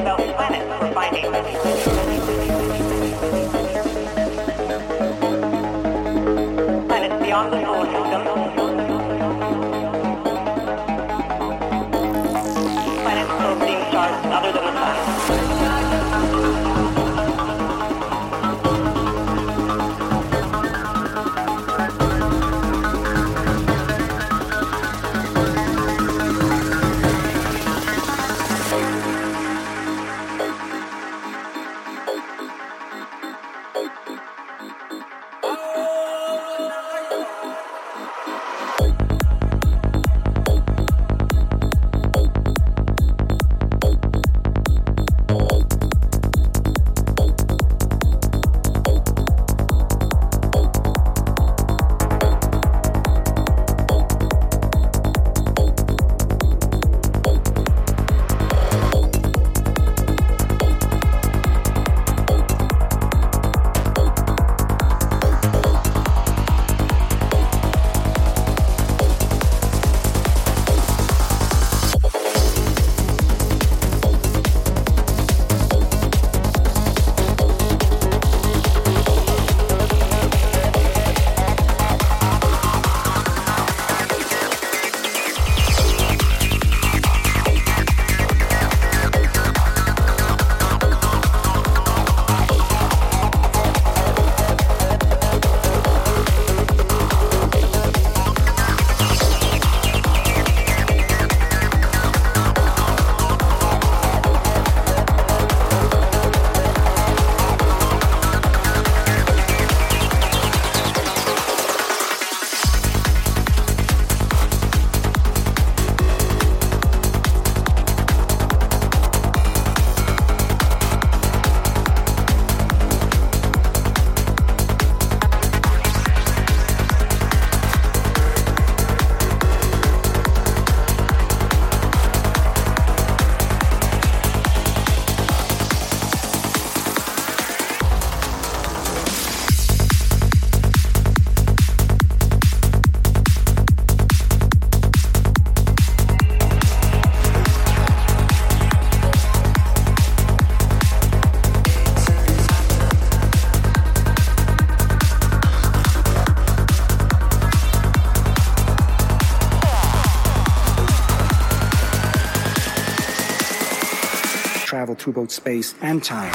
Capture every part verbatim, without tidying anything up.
Planets orbiting stars other than the sun. through both space and time.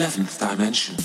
eleventh dimension.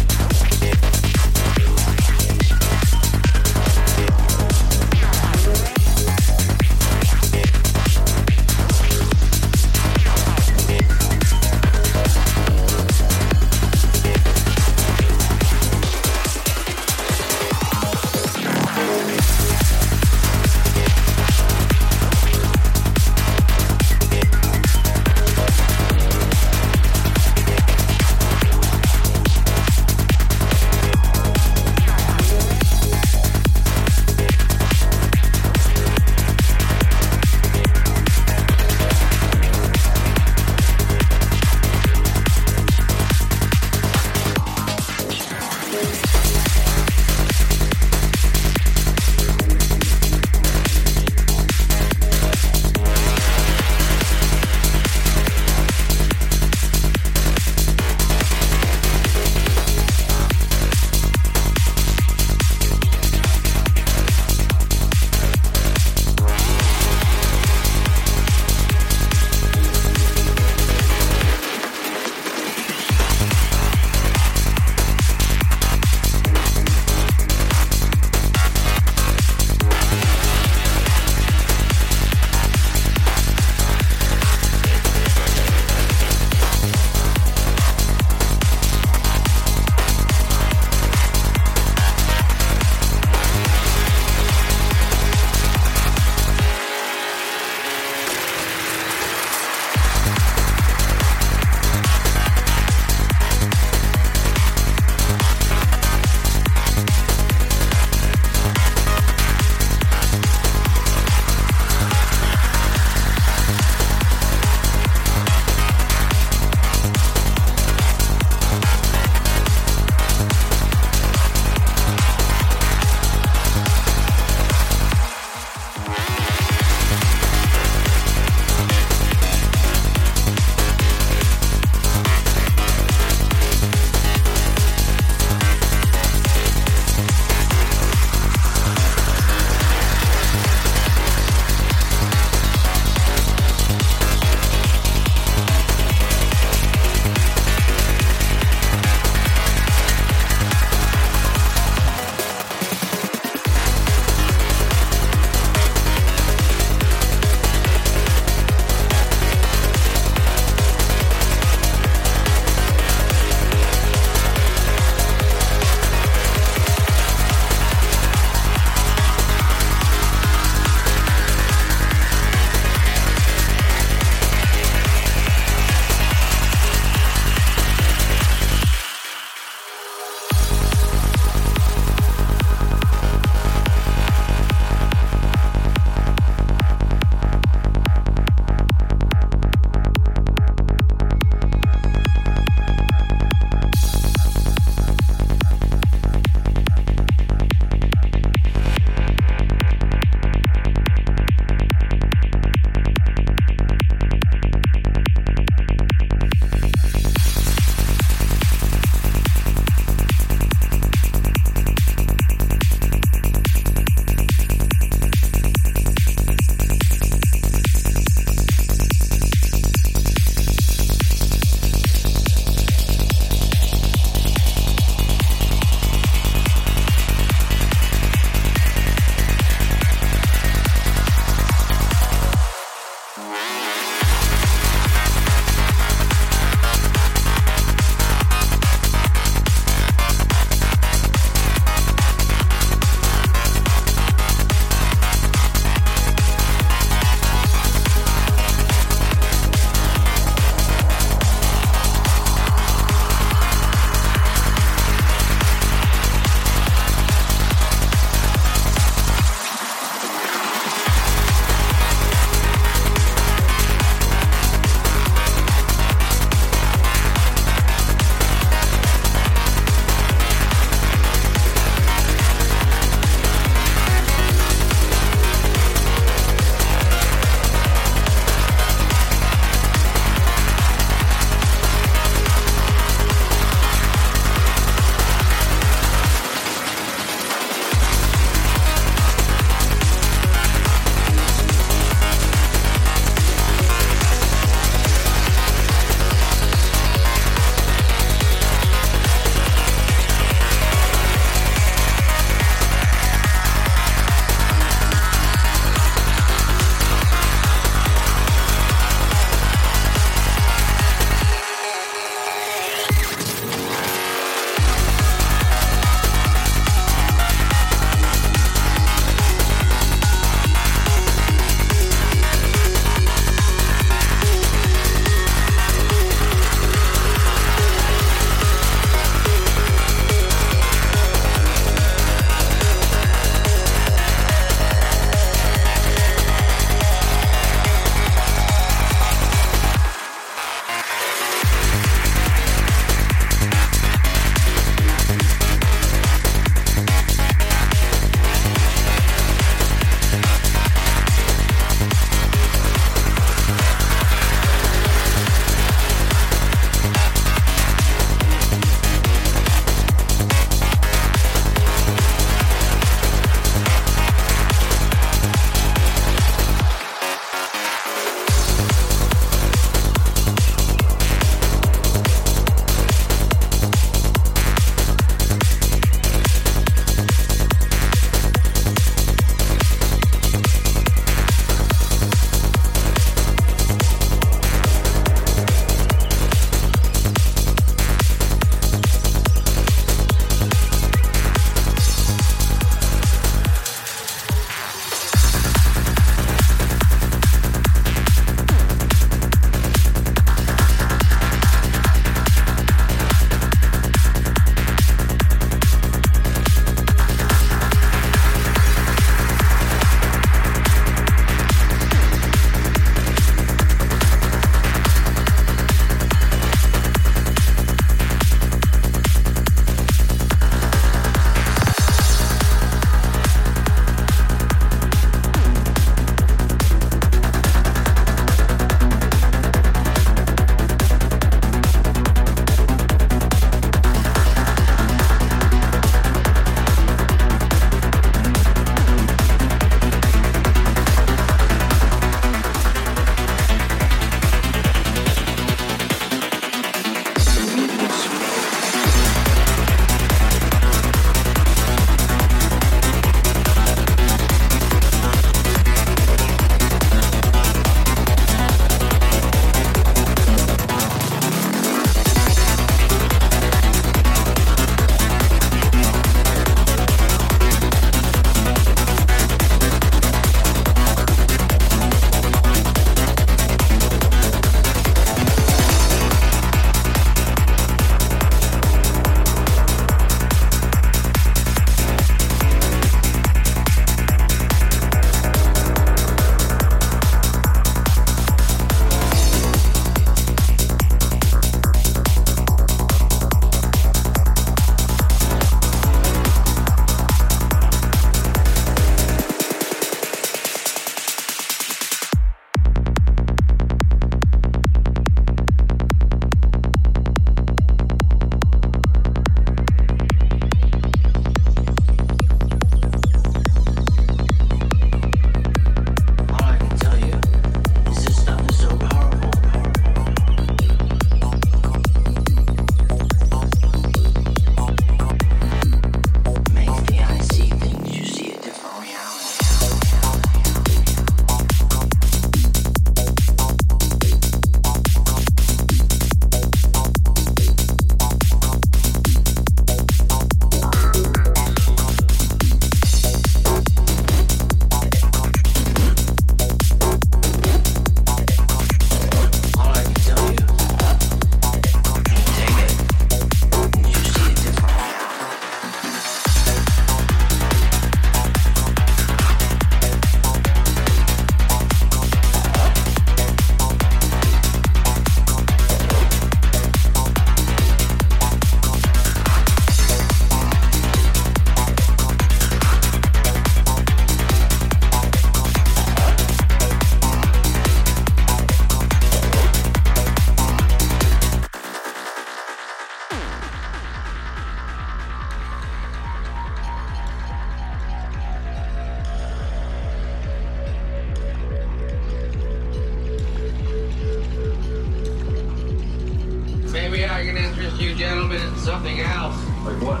you gentlemen at something else. Like what?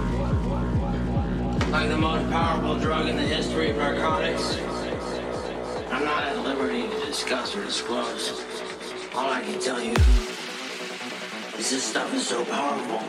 Like the most powerful drug in the history of narcotics. I'm not at liberty to discuss or disclose. All I can tell you is this stuff is so powerful.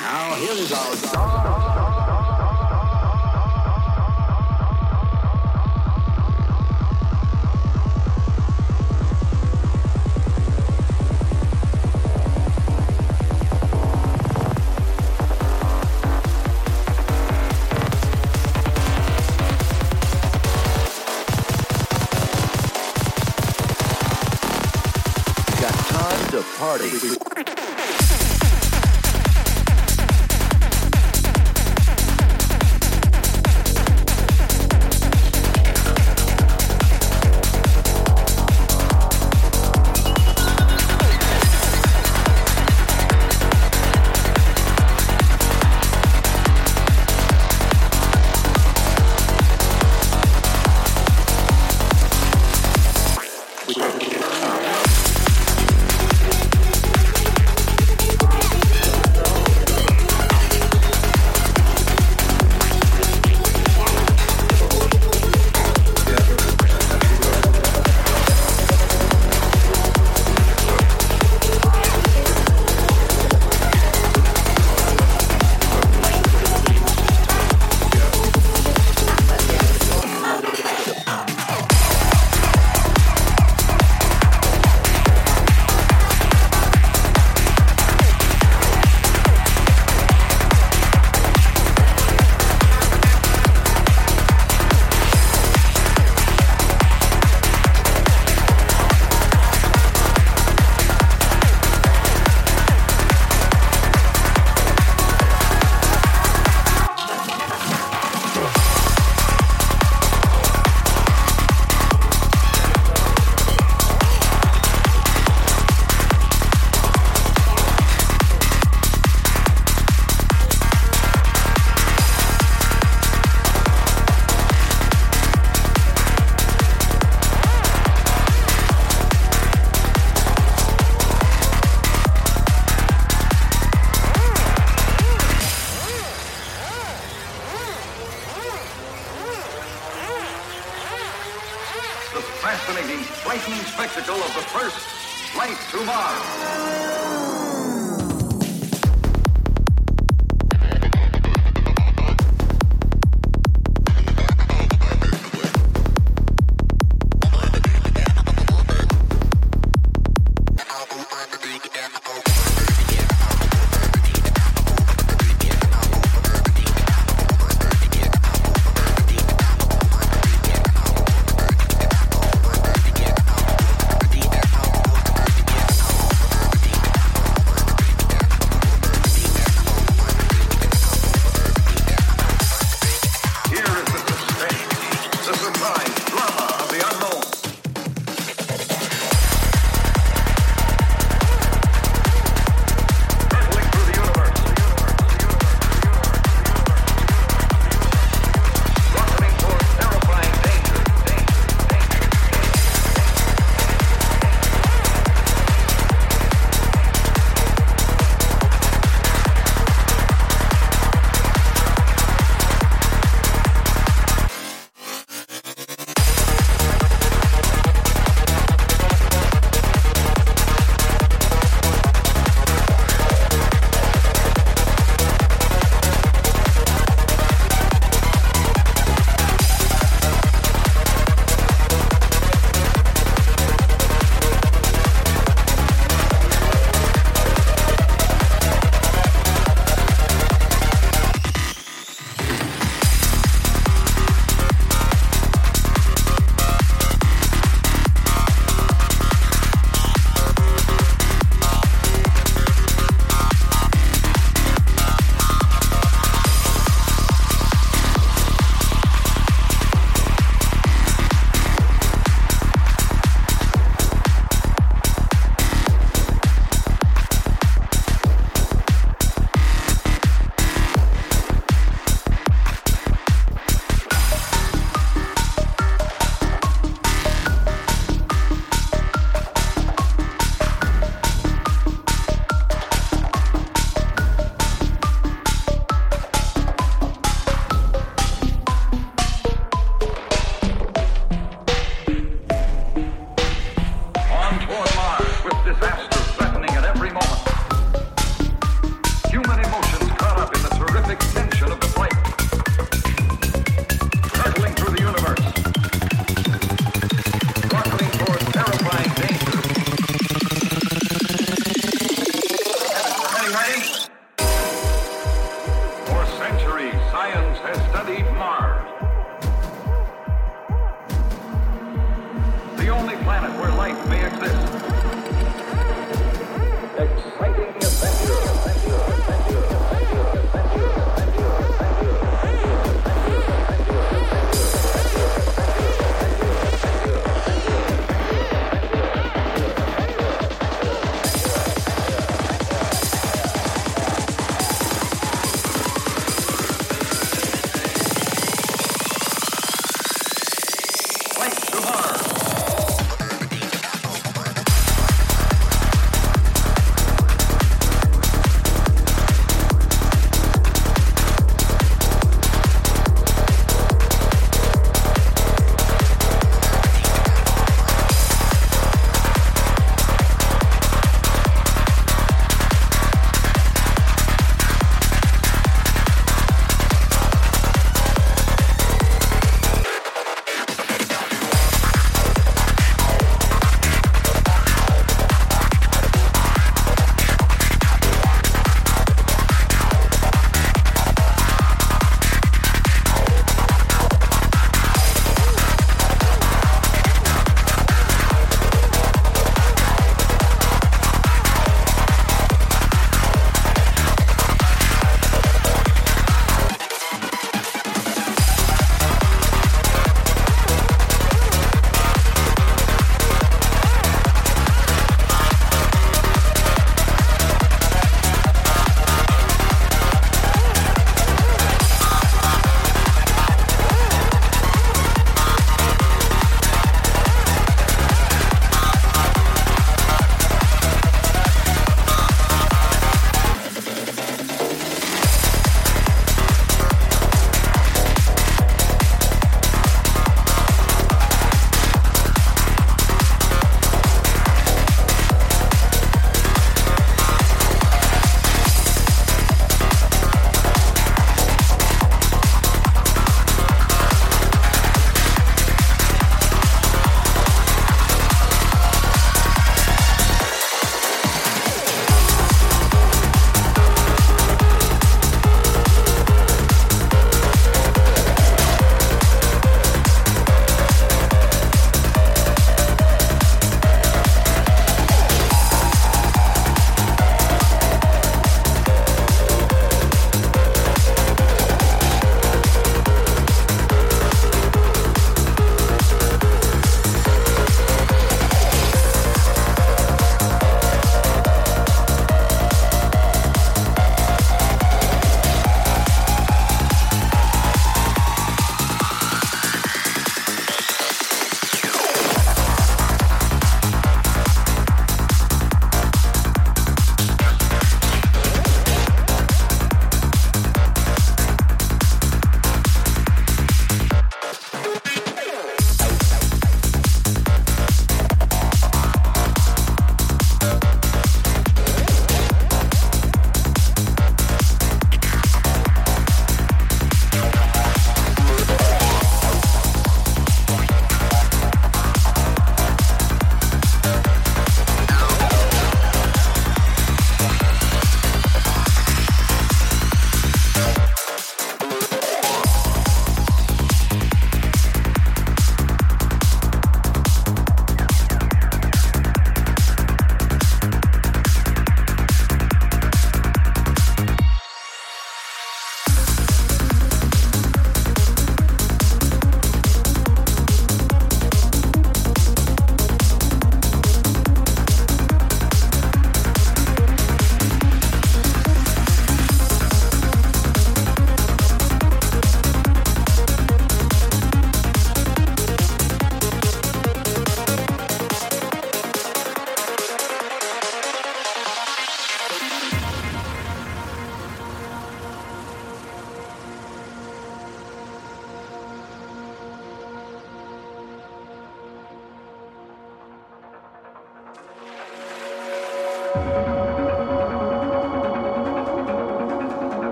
Now here's our star. Party.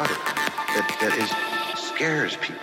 about it that, that is scares people.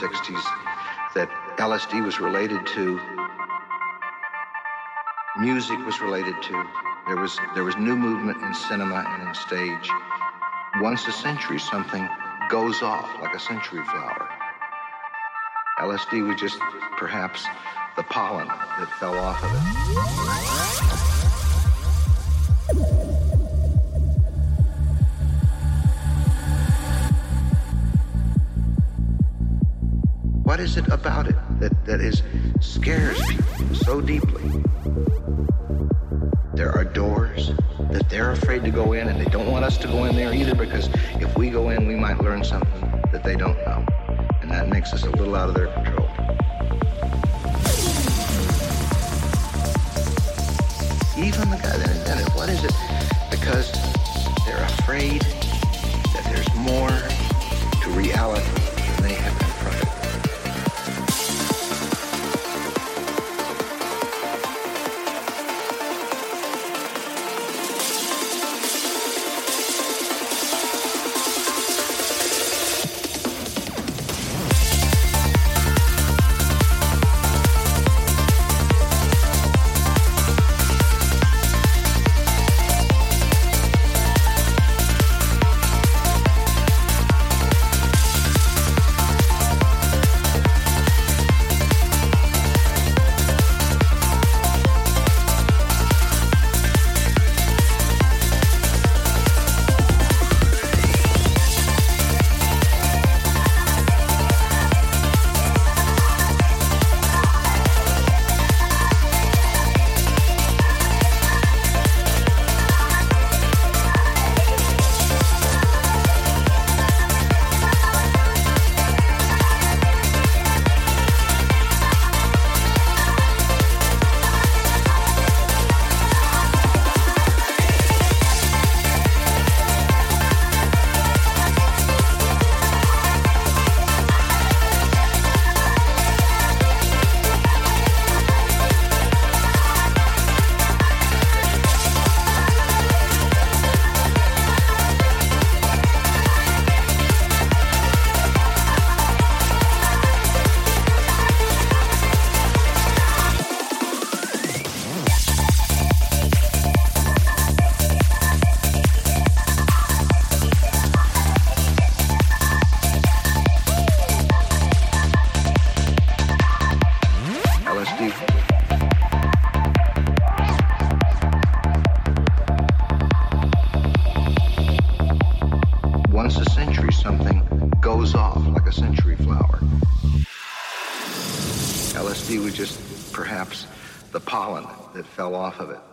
sixties that L S D was related to, music was related to, there was there was new movement in cinema and in stage. Once a century something goes off like a century flower. L S D was just perhaps the pollen that fell off of it. What is it about it that, that is scares people so deeply? There are doors that they're afraid to go in, and they don't want us to go in there either, because if we go in, we might learn something that they don't know, and that makes us a little out of their control. Even the guy that invented, what is it? Because they're afraid that there's more to reality than they have in front of them. something goes off like a century flower. L S D was just perhaps the pollen that fell off of it.